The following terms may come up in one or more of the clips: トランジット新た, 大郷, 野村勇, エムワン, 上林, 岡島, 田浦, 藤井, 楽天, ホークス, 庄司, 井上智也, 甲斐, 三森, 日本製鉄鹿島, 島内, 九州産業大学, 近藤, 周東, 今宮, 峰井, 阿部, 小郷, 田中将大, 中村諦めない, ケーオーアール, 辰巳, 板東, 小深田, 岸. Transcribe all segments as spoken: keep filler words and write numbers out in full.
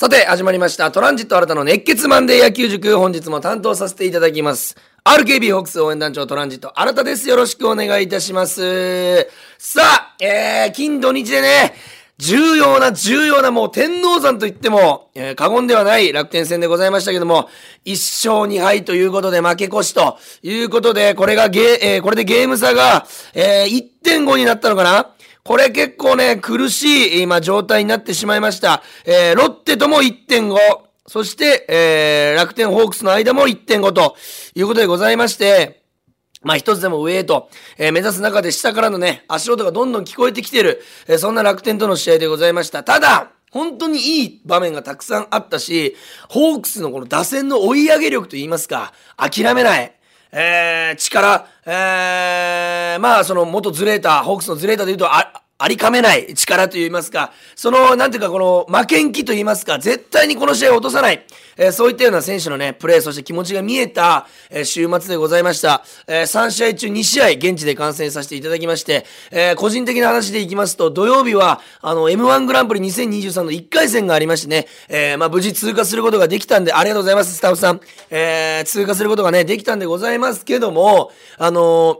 さて始まりましたトランジット新たの熱血マンデー野球塾、本日も担当させていただきます アールケービー ホークス応援団長トランジット新たです。よろしくお願いいたします。さあ、えー、金土日でね、重要な重要なもう天王山と言っても、えー、過言ではない楽天戦でございましたけども、いっしょうにはいということで負け越しということで、これがゲ、えー、これでゲーム差が、えー、いってんご になったのかな。これ結構ね、苦しい今状態になってしまいました。えー、ロッテとも いってんご、そして、えー、楽天ホークスの間も いってんご ということでございまして、まあ一つでも上へと、えー、目指す中で下からのね、足音がどんどん聞こえてきてる、えー、そんな楽天との試合でございました。ただ、本当にいい場面がたくさんあったし、ホークスのこの打線の追い上げ力といいますか、諦めない。えー、力、えー、まあその元ズレーター、ホークスのズレーターでいうとあ、ありかめない力といいますか、そのなんていうかこの負けん気といいますか、絶対にこの試合を落とさない、えー、そういったような選手のねプレー、そして気持ちが見えた、えー、週末でございました。えー、さんしあいちゅうにしあい現地で観戦させていただきまして、えー、個人的な話でいきますと、土曜日はあの エムワン グランプリにせんにじゅうさんのいっかいせんがありましてね、えー、まあ無事通過することができたんで、ありがとうございますスタッフさん、えー、通過することがねできたんでございますけども、あのー。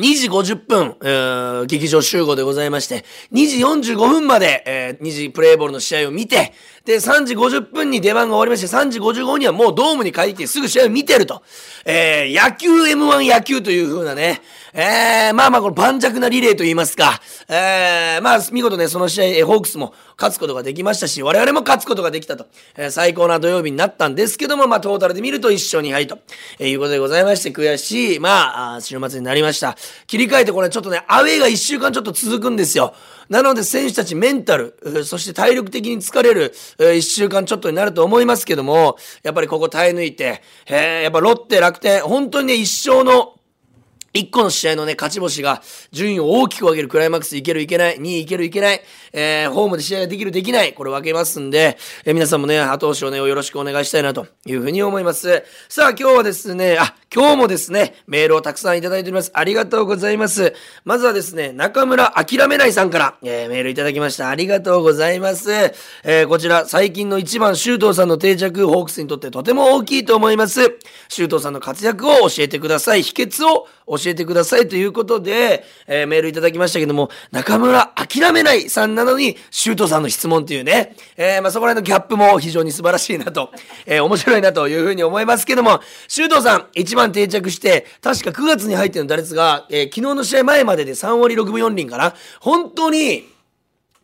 にじごじゅっぷん、えー、劇場集合でございまして、にじよんじゅうごふんまで、えー、にじプレイボールの試合を見て、で、さんじごじゅっぷんに出番が終わりまして、さんじごじゅうごふんにはもうドームに帰ってすぐ試合を見てると。えー、野球 エムワン 野球という風なね、えー、まあまあこの盤石なリレーと言いますか、えー、まあ見事ね、その試合、ホークスも勝つことができましたし、我々も勝つことができたと。えー、最高な土曜日になったんですけども、まあトータルで見るといっしょうにはいと、えー、いうことでございまして、悔しい、まあ、週末になりました。切り替えてこれちょっとね、アウェーがいっしゅうかんちょっと続くんですよ。なので選手たちメンタル、そして体力的に疲れるいっしゅうかんちょっとになると思いますけども、やっぱりここ耐え抜いて、へー、やっぱロッテ、楽天、本当にね、一生の一個の試合のね、勝ち星が順位を大きく分ける、クライマックスいけるいけない、にいいけるいけない、えー、ホームで試合ができるできない、これ分けますんで、えー、皆さんもね、後押しをね、よろしくお願いしたいなというふうに思います。さあ、今日はですね、あ、今日もですね、メールをたくさんいただいております。ありがとうございます。まずはですね、中村諦めないさんから、えー、メールいただきました。ありがとうございます。えー、こちら、最近のいちばん、周東さんの定着、ホークスにとってとても大きいと思います。周東さんの活躍を教えてください。秘訣を教えてください。教えてくださいということで、えー、メールいただきましたけども、中村諦めないさんなのに周東さんの質問というね、えー、まあそこら辺のギャップも非常に素晴らしいなと、えー、面白いなというふうに思いますけども、周東さんいちばん定着して確かくがつに入っての打率が、えー、昨日の試合前まででさんわりろくぶよんりんかな、本当に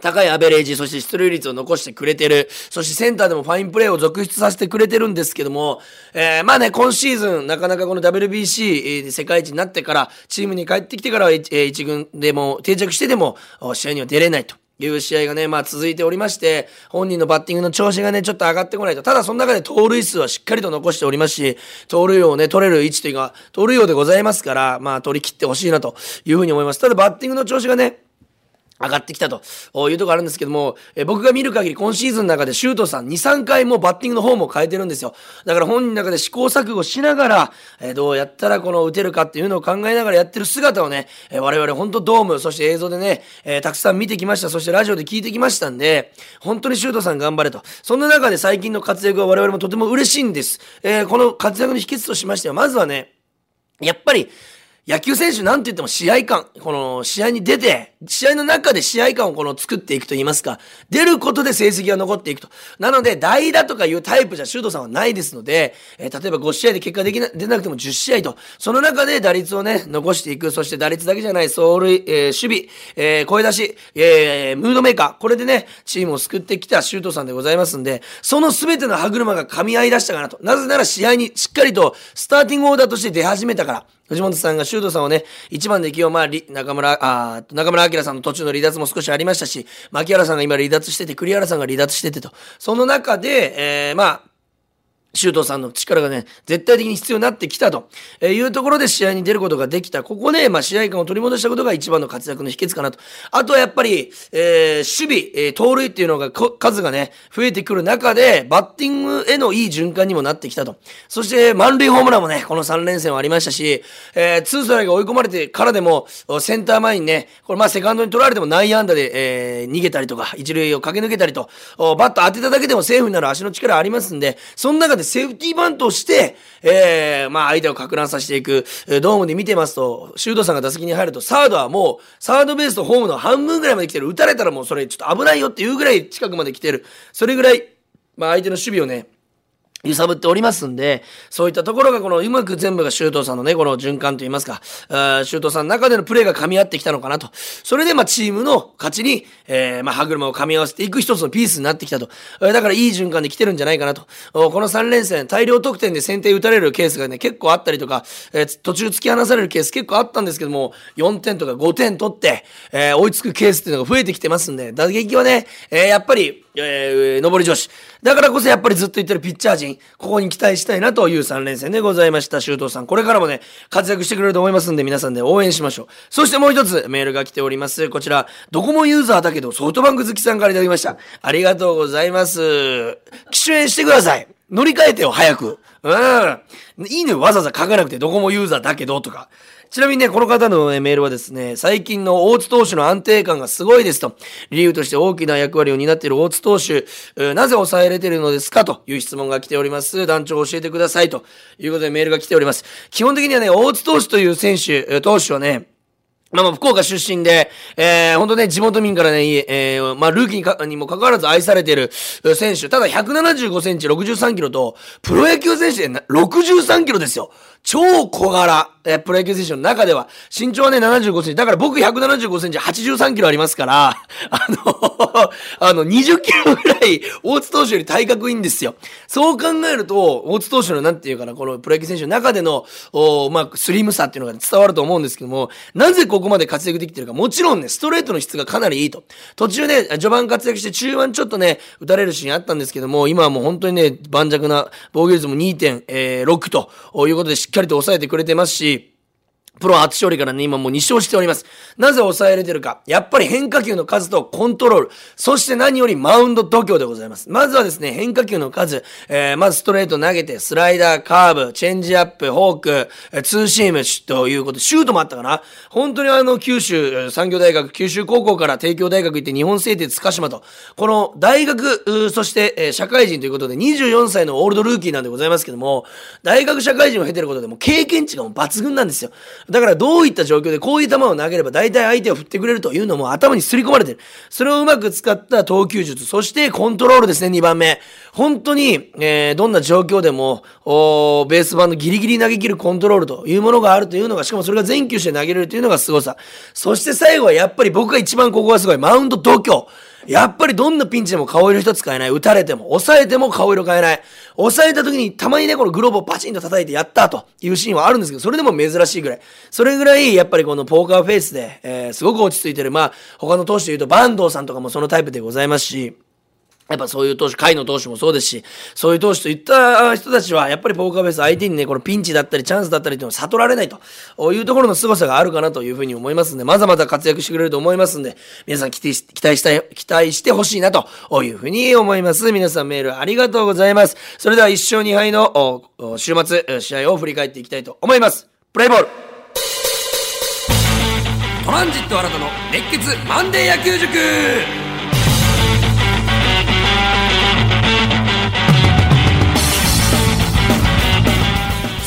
高いアベレージ、そして出塁率を残してくれてる、そしてセンターでもファインプレーを続出させてくれてるんですけども、えー、まあね、今シーズンなかなかこの ダブリュービーシー 世界一になってから、チームに帰ってきてからは一軍でも定着してでも試合には出れないという試合がね、まあ続いておりまして、本人のバッティングの調子がね、ちょっと上がってこないと。ただその中で盗塁数はしっかりと残しておりますし、盗塁王をね、取れる位置というか、盗塁王でございますから、まあ取り切ってほしいなというふうに思います。ただバッティングの調子がね、上がってきたというところあるんですけども、え僕が見る限り今シーズンの中で周東さんにさんかいもバッティングのフォームを変えてるんですよ。だから本人の中で試行錯誤しながら、えどうやったらこの打てるかっていうのを考えながらやってる姿をね、え我々本当ドーム、そして映像でね、えたくさん見てきました。そしてラジオで聞いてきましたんで、本当に周東さん頑張れと。そんな中で最近の活躍は我々もとても嬉しいんです、えー、この活躍の秘訣としましては、まずはね、やっぱり野球選手なんて言っても試合感、この試合に出て、試合の中で試合感をこの作っていくと言いますか、出ることで成績が残っていくと。なので代打とかいうタイプじゃ周東さんはないですので、えー、例えばごしあいで結果できな出なくてもじゅっしあいと、その中で打率をね残していく、そして打率だけじゃない走塁、えー、守備、えー、声出し、えー、ムードメーカー、これでねチームを救ってきた周東さんでございますんで、その全ての歯車が噛み合い出したかなと。なぜなら試合にしっかりとスターティングオーダーとして出始めたから。藤本さんが周東さんをね、一番で起用、まあ、中村、あ中村明さんの途中の離脱も少しありましたし、牧原さんが今離脱してて、栗原さんが離脱しててと。その中で、えー、まあ、周東さんの力がね絶対的に必要になってきたというところで試合に出ることができた。ここで、ねまあ、試合感を取り戻したことが一番の活躍の秘訣かなと。あとはやっぱり、えー、守備、えー、盗塁っていうのが数がね増えてくる中でバッティングへのいい循環にもなってきたと。そして満塁ホームランもねこのさん連戦はありましたし、えー、ツーストライクが追い込まれてからでもセンター前にねこれまあセカンドに取られても内野安打で、えー、逃げたりとか一塁を駆け抜けたりとバット当てただけでもセーフになる足の力ありますんで、その中でセーフティーバントをして、えー、まあ相手を撹乱させていく。ドームで見てますと周東さんが打席に入るとサードはもうサードベースとホームの半分ぐらいまで来てる。打たれたらもうそれちょっと危ないよっていうぐらい近くまで来てる。それぐらい、まあ、相手の守備をね揺さぶっておりますんで、そういったところがこのうまく全部が周東さんのねこの循環といいますか、周東さんの中でのプレーが噛み合ってきたのかなと。それでまあチームの勝ちに、えー、まあ歯車を噛み合わせていく一つのピースになってきたと。だからいい循環で来てるんじゃないかなと。このさん連戦大量得点で先手打たれるケースがね結構あったりとか、えー、途中突き放されるケース結構あったんですけども、よんてんとかごてん取って、えー、追いつくケースっていうのが増えてきてますんで、打撃はね、えー、やっぱりえー、上り調子だからこそやっぱりずっと言ってるピッチャー陣、ここに期待したいなというさん連戦でございました。周東さんこれからもね活躍してくれると思いますんで、皆さんで応援しましょう。そしてもう一つメールが来ております。こちらドコモユーザーだけどソフトバンク好きさんからいただきました。ありがとうございます。機種変してください。乗り換えてよ早く。うんいいね、わざわざ書かなくてドコモユーザーだけどとか。ちなみにねこの方の、ね、メールはですね、最近の大津投手の安定感がすごいですと。理由として大きな役割を担っている大津投手、なぜ抑えれているのですかという質問が来ております。団長教えてくださいということでメールが来ております。基本的にはね大津投手という選手投手はねまあ、福岡出身で、えー、ほんとね、地元民からね、えー、まあ、ルーキーにか、にもかかわらず愛されている選手。ただ、ひゃくななじゅうごセンチ、ろくじゅうさんキロと、プロ野球選手でろくじゅうさんキロですよ。超小柄。えー、プロ野球選手の中では。身長はね、ななじゅうごセンチ。だから僕ひゃくななじゅうごセンチ、はちじゅうさんキロありますから、あの、あの、にじゅっキロぐらい、大津投手より体格いいんですよ。そう考えると、大津投手のなんていうかな、このプロ野球選手の中での、おまあ、スリムさっていうのが伝わると思うんですけども、なぜここここまで活躍できてるか。もちろんねストレートの質がかなりいいと。途中ね序盤活躍して中盤ちょっとね打たれるシーンあったんですけども、今はもう本当にね盤石な防御率も にてんろく ということでしっかりと抑えてくれてますし、プロ初勝利からね、今もうにしょうしております。なぜ抑えれてるか。やっぱり変化球の数とコントロール。そして何よりマウンド度胸でございます。まずはですね、変化球の数。えー、まずストレート投げて、スライダー、カーブ、チェンジアップ、フォーク、ツーシームということ。シュートもあったかな。本当にあの、九州産業大学、九州高校から帝京大学行って日本製鉄鹿島と。この大学、そして社会人ということで、にじゅうよんさいのオールドルーキーなんでございますけども、大学社会人を経てることでも経験値がもう抜群なんですよ。だからどういった状況でこういう球を投げれば大体相手を振ってくれるというのも頭にすり込まれてる。それをうまく使った投球術、そしてコントロールですね、にばんめ。本当に、えー、どんな状況でもおーベース板のギリギリ投げ切るコントロールというものがあるというのが、しかもそれが全球して投げれるというのが凄さ。そして最後はやっぱり僕が一番ここがすごい、マウンド度胸。やっぱりどんなピンチでも顔色一つ変えない。打たれても、抑えても顔色変えない。抑えた時にたまにね、このグローブをパチンと叩いてやったというシーンはあるんですけど、それでも珍しいぐらい。それぐらい、やっぱりこのポーカーフェイスで、えー、すごく落ち着いてる。まあ、他の投手で言うと、坂東さんとかもそのタイプでございますし、やっぱそういう投手、甲斐の投手もそうですし、そういう投手といった人たちは、やっぱりポーカーフェイス相手にね、このピンチだったり、チャンスだったりというのを悟られないというところの凄さがあるかなというふうに思いますので、まだまだ活躍してくれると思いますので、皆さん期待したい、期待してほしいなというふうに思います。皆さんメールありがとうございます。それではいっしょうにはいの週末、試合を振り返っていきたいと思います。プレイボール。トランジット新たの熱血マンデー野球塾。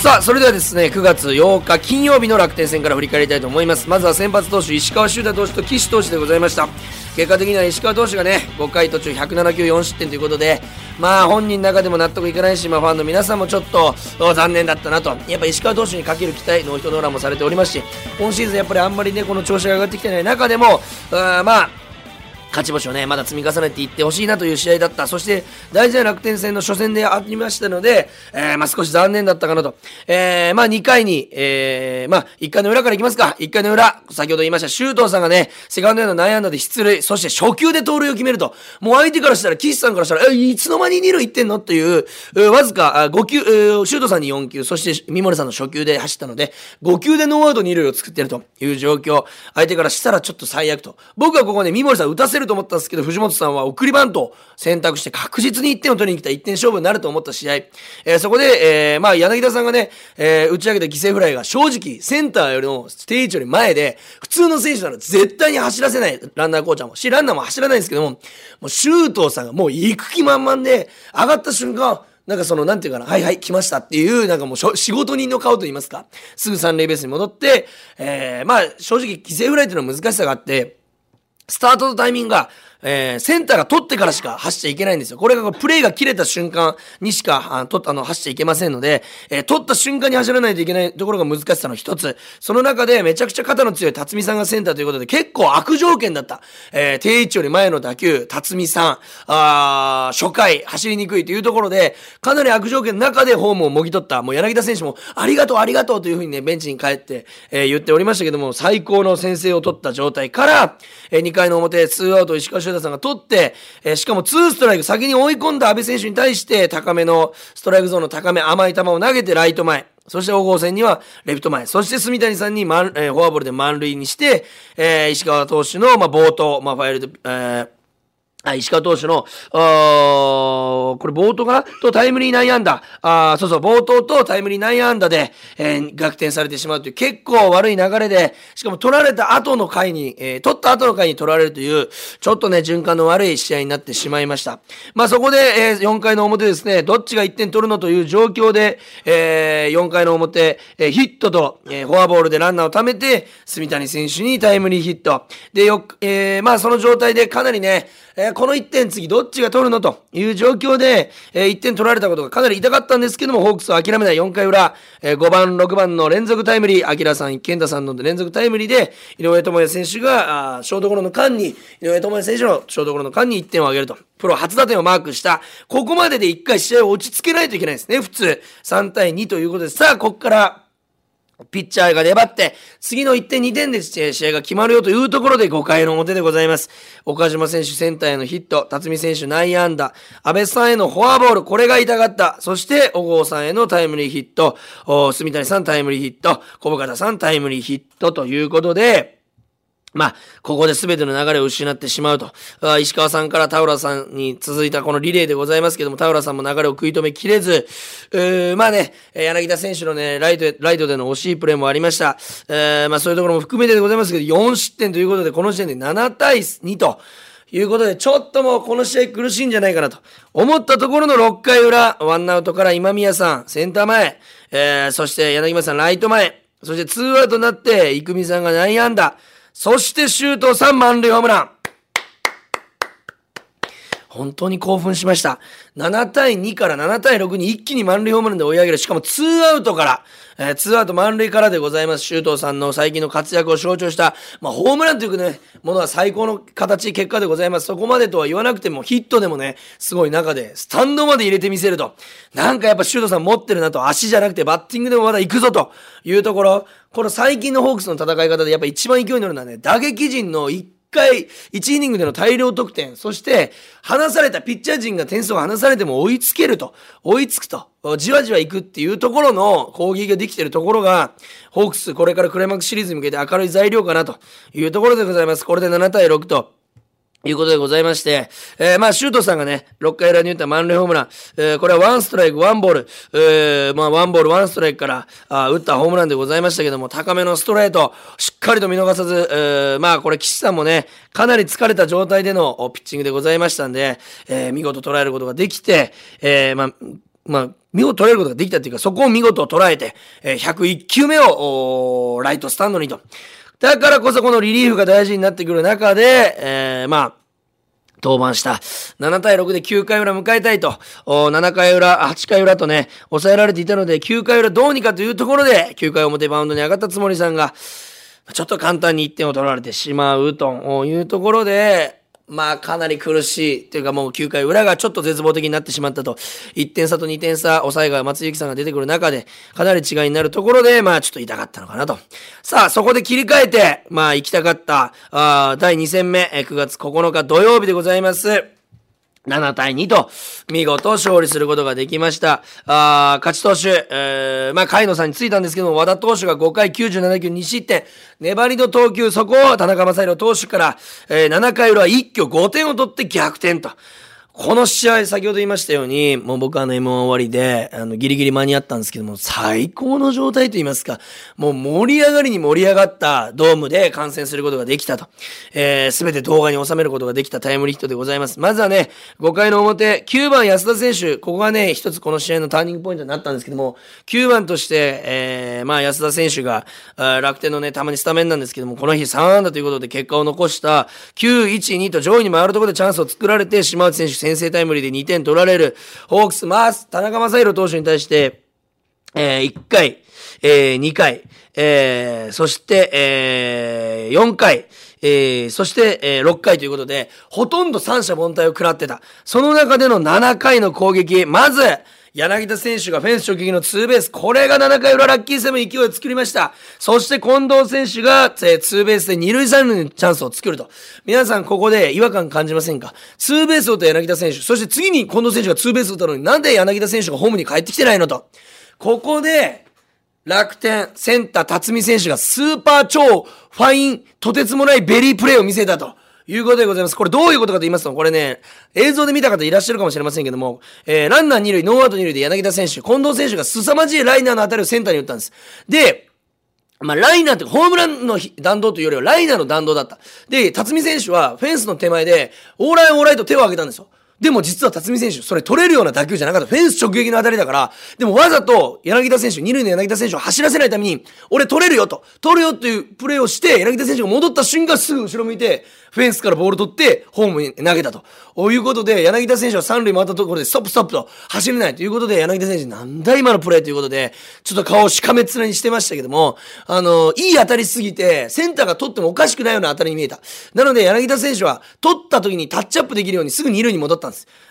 さあそれではですね、くがつようか金曜日の楽天戦から振り返りたいと思います。まずは先発投手石川修太投手と岸投手でございました。結果的には石川投手がねごかい途中ひゃくななきゅうよんしってんということで、まあ本人の中でも納得いかないし、まあ、ファンの皆さんもちょっと残念だったなと。やっぱ石川投手にかける期待、ノーヒットノーランもされておりますし、今シーズンやっぱりあんまりねこの調子が上がってきてない中でも、あまあ勝ち星をねまだ積み重ねていってほしいなという試合だった。そして大事な楽天戦の初戦でありましたので、えー、まあ少し残念だったかなと、えー、まあにかいに、えー、まあいっかいの裏からいきますか。いっかいの裏、先ほど言いました周東さんがねセカンドへの内野安打で出塁、そして初球で盗塁を決めると、もう相手からしたら、岸さんからしたら、えいつの間に二塁行ってんのという、わずかご球、周東さんによん球、そして三森さんの初球で走ったのでご球でノーアウト二塁を作っているという状況、相手からしたらちょっと最悪と。僕はここね三森さん打たせると思ったんですけど、藤本さんは送りバントを選択して確実にいってんを取りに来た、いってん勝負になると思った試合、えー、そこで、えー、まあ柳田さんがね、えー、打ち上げた犠牲フライが正直センターよりの定位置より前で、普通の選手なら絶対に走らせない、ランナーコーチャーもしランナーも走らないんですけども、もう周東さんがもう行く気満々で上がった瞬間、なんかそのなんていうかな、はいはい来ましたっていうなんかもう仕事人の顔と言いますか、すぐ三塁ベースに戻って、えー、まあ正直犠牲フライというのは難しさがあって、スタートのタイミングが、えー、センターが取ってからしか走っちゃいけないんですよ。これがプレーが切れた瞬間にしかあとあの走っちゃいけませんので、えー、取った瞬間に走らないといけないところが難しさの一つ。その中でめちゃくちゃ肩の強い辰巳さんがセンターということで、結構悪条件だった、えー、定位置より前の打球、辰巳さんあ初回走りにくいというところで、かなり悪条件の中でホームをもぎ取った。もう柳田選手もありがとうありがとうという風にねベンチに帰って、えー、言っておりましたけども、最高の先制を取った状態から、えー、にかいの表ツーアウト石川修太さんが取って、えー、しかもツーストライク先に追い込んだ阿部選手に対して高めのストライクゾーンの高め甘い球を投げてライト前、そして大郷戦にはレフト前、そして住谷さんに、まえー、フォアボールで満塁にして、えー、石川投手の、まあ、冒頭、まあ、ファイルで、えー石川投手のこれ冒頭かなとタイムリー内野安打、あそうそう冒頭とタイムリー内野安打で、えー、逆転されてしまうという結構悪い流れで、しかも取られた後の回に、えー、取った後の回に取られるというちょっとね循環の悪い試合になってしまいました。まあそこで、えー、よんかいの表ですね、どっちがいってん取るのという状況で、えー、よんかいの表、えー、ヒットと、えー、フォアボールでランナーを貯めて住谷選手にタイムリーヒットでよ、えー、まあその状態でかなりね、えーこのいってん次どっちが取るのという状況で、えー、いってん取られたことがかなり痛かったんですけども、ホークスは諦めないよんかい裏、えー、ごばんろくばんの連続タイムリー、明さん健太さんの連続タイムリーで井上智也選手がショートゴロの間に井上智也選手のショートゴロの間にいってんを挙げると、プロ初打点をマークした。ここまででいっかい試合を落ち着けないといけないですね。普通さん対にということで、さあここからピッチャーが粘って、次のいってん、にてんで試合が決まるよというところでごかいの表でございます。岡島選手センターへのヒット、辰巳選手内野安打、安倍さんへのフォアボール、これが痛かった。そして、小郷さんへのタイムリーヒット、住谷さんタイムリーヒット、小深田さんタイムリーヒットということで、まあ、ここで全ての流れを失ってしまうと。石川さんから田浦さんに続いたこのリレーでございますけども、田浦さんも流れを食い止めきれず、まあね、柳田選手のね、ライト、ライトでの惜しいプレーもありました。まあそういうところも含めてでございますけど、よん失点ということで、この時点でなな対にと。いうことで、ちょっともうこの試合苦しいんじゃないかなと思ったところのろっかい裏、ワンアウトから今宮さん、センター前、えー、そして柳間さん、ライト前、そしてツーアウトになって、生見さんが内安打、そして周東さん満塁ホームラン。本当に興奮しました。なな対にからなな対ろくに一気に満塁ホームランで追い上げる。しかもツーアウトから、えー、ツーアウト満塁からでございます。周東さんの最近の活躍を象徴した、まあ、ホームランという、ね、ものは最高の形、結果でございます。そこまでとは言わなくても、ヒットでもね、すごい中で、スタンドまで入れてみせると。なんかやっぱ周東さん持ってるなと、足じゃなくてバッティングでもまだ行くぞというところ、この最近のホークスの戦い方でやっぱ一番勢いに乗るのはね、打撃陣のいっかい、いちイニングでの大量得点、そして離されたピッチャー陣が点数を離されても追いつけると、追いつくと、じわじわいくっていうところの攻撃ができているところが、ホークスこれからクライマックスシリーズに向けて明るい材料かなというところでございます。これでなな対ろくということでございまして、えー、まあ、周東さんがね、ろっかい裏に打った満塁ホームラン、えー、これはワンストライク、ワンボール、えー、まあ、ワンボール、ワンストライクから、あ打ったホームランでございましたけども、高めのストレート、しっかりと見逃さず、えー、まあ、これ、岸さんもね、かなり疲れた状態でのピッチングでございましたんで、えー、見事捉えることができて、えー、まあ、まあ、見事捉えることができたというか、そこを見事捉えて、えー、ひゃくいち球目を、ライトスタンドにと。だからこそこのリリーフが大事になってくる中で、えー、まあ、登板した。なな対ろくできゅうかい裏迎えたいと、ななかい裏、はちかい裏とね、抑えられていたので、きゅうかい裏どうにかというところで、きゅうかい表バウンドに上がったつもりさんが、ちょっと簡単にいってんを取られてしまうというところで、まあかなり苦しいというか、もうきゅうかい裏がちょっと絶望的になってしまったと。いってんさとにてんさ、抑えが松井幸さんが出てくる中でかなり違いになるところで、まあちょっと痛かったのかなと。さあそこで切り替えて、まあ行きたかったあだいに戦目、くがつここのか土曜日でございます。ななたいにと見事勝利することができました。あ勝ち投手、えー、まあ海野さんについたんですけども、和田投手がごかいきゅうじゅうななきゅうにしってん、粘りの投球、そこを田中将大投手から、えー、ななかい裏一挙ごてんを取って逆転と。この試合、先ほど言いましたように、もう僕はあの エムワン 終わりで、あの、ギリギリ間に合ったんですけども、最高の状態と言いますか、もう盛り上がりに盛り上がったドームで観戦することができたと。えー、すべて動画に収めることができたタイムリーヒットでございます。まずはね、ごかいの表、きゅうばん安田選手、ここがね、一つこの試合のターニングポイントになったんですけども、きゅうばんとして、えー、まあ安田選手が、楽天のね、たまにスタメンなんですけども、この日さんあんだということで結果を残した、きゅういちにと上位に回るところでチャンスを作られて、島内選手、先制タイムリーでにてん取られる。ホークス、まあ、田中将大投手に対して、えー、いっかい、えー、にかい、えー、そして、えー、よんかい、えー、そして、えー、ろっかいということで、ほとんど三者凡退を食らってた。その中でのななかいの攻撃、まず、柳田選手がフェンス直撃のツーベース。これがななかい裏ラッキーセブン勢いを作りました。そして近藤選手がツーベースで二塁三塁のチャンスを作ると。皆さんここで違和感感じませんか？ツーベースを打った柳田選手。そして次に近藤選手がツーベースを打ったのに、なんで柳田選手がホームに帰ってきてないのと。ここで、楽天、センター、辰巳選手がスーパー超ファイン、とてつもないベリープレーを見せたと。いうことでございます。これどういうことかと言いますと、これね、映像で見た方いらっしゃるかもしれませんけども、えー、ランナー二塁、ノーアウト二塁で柳田選手、近藤選手が凄まじいライナーの当たりをセンターに打ったんです。で、まあ、ライナーってホームランの弾道というよりはライナーの弾道だった。で、辰巳選手はフェンスの手前で、オーライオーライと手を挙げたんですよ。でも実は辰巳選手、それ取れるような打球じゃなかった。フェンス直撃の当たりだから、でもわざと柳田選手、二塁の柳田選手を走らせないために、俺取れるよと、取るよっていうプレーをして、柳田選手が戻った瞬間すぐ後ろ向いて、フェンスからボール取って、ホームに投げたと。ということで、柳田選手は三塁回ったところで、ストップストップと走れないということで、柳田選手、なんだ今のプレーということで、ちょっと顔をしかめっ面にしてましたけども、あの、いい当たりすぎて、センターが取ってもおかしくないような当たりに見えた。なので、柳田選手は、取った時にタッチアップできるようにすぐ二塁に戻った。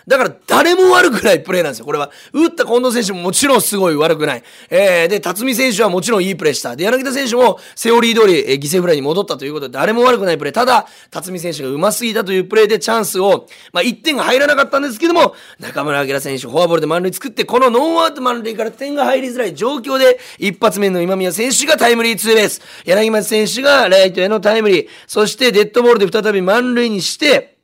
だから誰も悪くないプレーなんですよ。これは打った近藤選手ももちろんすごい悪くない、えー、で辰巳選手はもちろんいいプレーした。で柳田選手もセオリー通り、えー、犠牲フライに戻ったということで誰も悪くないプレー。ただ辰巳選手がうますぎたというプレーでチャンスを、まあ、いってんが入らなかったんですけども、中村晃選手フォアボールで満塁作って、このノーアウト満塁から点が入りづらい状況で一発目の今宮選手がタイムリーツーベース、柳町選手がライトへのタイムリー、そしてデッドボールで再び満塁にして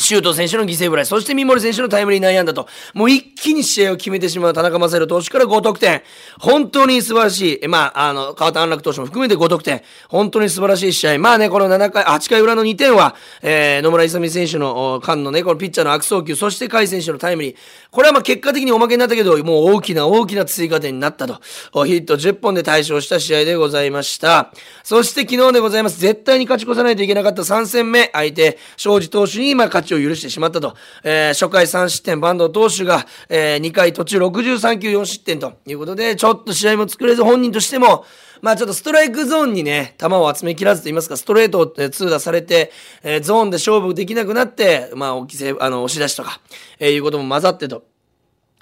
周東選手の犠牲フライ、そして三森選手のタイムリー内野安打と、もう一気に試合を決めてしまう田中将大投手からごとくてん。本当に素晴らしい。まあ、あの、川田安楽投手も含めてごとくてん。本当に素晴らしい試合。まあね、このななかい、はちかい裏のにてんは、えー、野村勇選手の間のね、このピッチャーの悪送球、そして甲斐選手のタイムリー。これはまあ結果的におまけになったけど、もう大きな大きな追加点になったと。ヒットじゅっぽんで大勝した試合でございました。そして昨日でございます。絶対に勝ち越さないといけなかったさん戦目、相手、庄司投手に今勝ちを許してしまったと、えー、初回さんしってん、板東投手が、えー、にかい途中ろくじゅうさんきゅうよんしってんということで、ちょっと試合も作れず、本人としてもまあちょっとストライクゾーンにね球を集めきらずと言いますか、ストレートを痛打されて、えー、ゾーンで勝負できなくなって、まあおきせあの押し出しとか、えー、いうことも混ざってと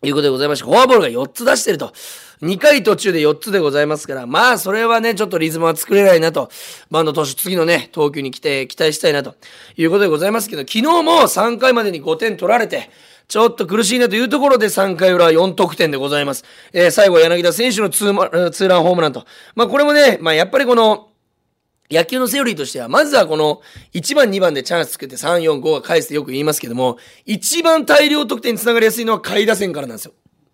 いうことでございまして、フォアボールがよっつ出してると。にかい途中でよっつでございますから、まあそれはね、ちょっとリズムは作れないなと。バンド投手、次のね、投球に来て期待したいなということでございますけど、昨日もさんかいまでにごてん取られて、ちょっと苦しいなというところでさんかい裏よんとくてんでございます。えー、最後柳田選手のツーマ、ツーランホームランと。まあこれもね、まあやっぱりこの、野球のセオリーとしては、まずはこのいちばんにばんでチャンス作ってさん、よん、ごが返すとよく言いますけども、一番大量得点につながりやすいのは下位打線からなんですよ。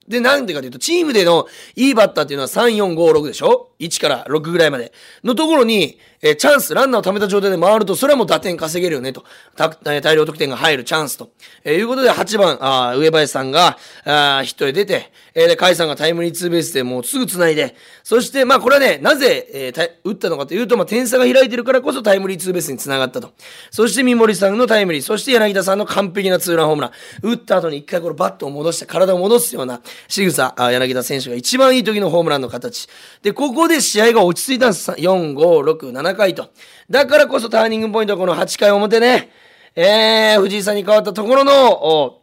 で、なんでかというと、チームでのいいバッターっていうのはさん、よん、ご、ろくでしょ？ いち からろくぐらいまで。のところに、えー、チャンス、ランナーを貯めた状態で回ると、それはもう打点稼げるよねと。た、えー、大量得点が入るチャンスと。えー、いうことで、はちばん、あ上林さんが、あヒットで出て、えー、で、甲斐さんがタイムリーツーベースでもうすぐ繋いで、そして、まあこれはね、なぜ、えー、打ったのかというと、まあ点差が開いてるからこそタイムリーツーベースに繋がったと。そして、三森さんのタイムリー、そして柳田さんの完璧なツーランホームラン。打った後に一回これバットを戻して、体を戻すような、仕草、柳田選手が一番いい時のホームランの形。で、ここで試合が落ち着いたんです。よん、ご、ろく、ななかいと。だからこそターニングポイントはこのはちかい表ね。えー、藤井さんに変わったところの、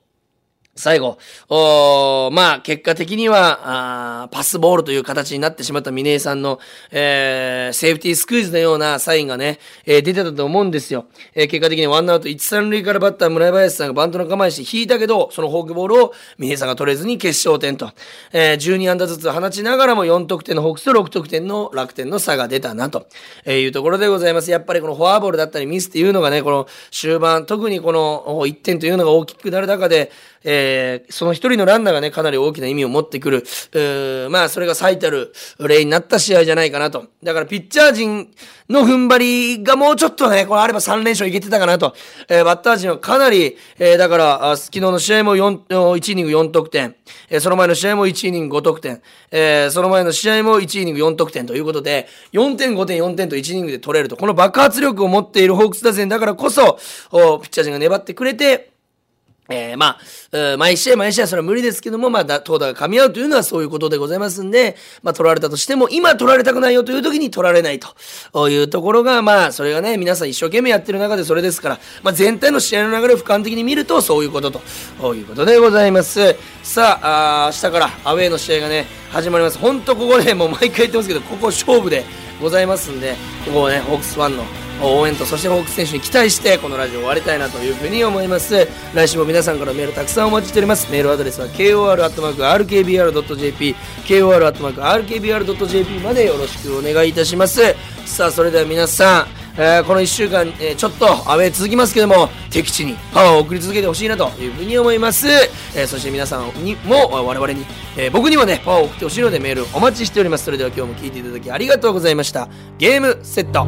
最後、おまあ結果的にはあパスボールという形になってしまった峰井さんの、えー、セーフティースクイズのようなサインがね、えー、出てたと思うんですよ、えー、結果的にワンアウト一三塁からバッター村林さんがバントの構えして引いたけど、そのフォークボールを峰井さんが取れずに決勝点と、えー、じゅうに安打ずつ放ちながらもよん得点のホークスとろく得点の楽天の差が出たなというところでございます。やっぱりこのフォアボールだったりミスっていうのがね、この終盤特にこのいってんというのが大きくなる中で、えーその一人のランナーがねかなり大きな意味を持ってくる、まあそれが最たる例になった試合じゃないかなと。だからピッチャー陣の踏ん張りがもうちょっとねこれあればさん連勝いけてたかなと、えー、バッター陣はかなり、えー、だから昨日の試合もよんいちイニングよん得点、えー、その前の試合もいちイニングご得点、えー、その前の試合もいちイニングよん得点ということでよんてんごてんよんてんといちイニングで取れると、この爆発力を持っているホークス打線だからこそピッチャー陣が粘ってくれて、えー、まあ、毎試合毎試合それは無理ですけども、まあ、投打が噛み合うというのはそういうことでございますんで、まあ、取られたとしても、今取られたくないよという時に取られないというところが、まあ、それがね、皆さん一生懸命やってる中でそれですから、まあ、全体の試合の流れを俯瞰的に見ると、そういうことということでございます。さあ、あ明日からアウェーの試合がね、始まります。本当ここね、もう毎回言ってますけど、ここ勝負でございますんで、ここをね、ホークスファンの応援とそしてホークス選手に期待してこのラジオを終わりたいなというふうに思います。来週も皆さんからメールたくさんお待ちしております。メールアドレスは ケーオーアールアットマークアールケービーアールドットジェーピー ケーオーアールアットマークアールケービーアールドットジェーピー までよろしくお願いいたします。さあそれでは皆さん、えー、このいっしゅうかん、えー、ちょっとアウェー続きますけども敵地にパワーを送り続けてほしいなというふうに思います。えー、そして皆さんにも我々に、えー、僕にもねパワーを送ってほしいのでメールお待ちしております。それでは今日も聞いていただきありがとうございました。ゲームセット。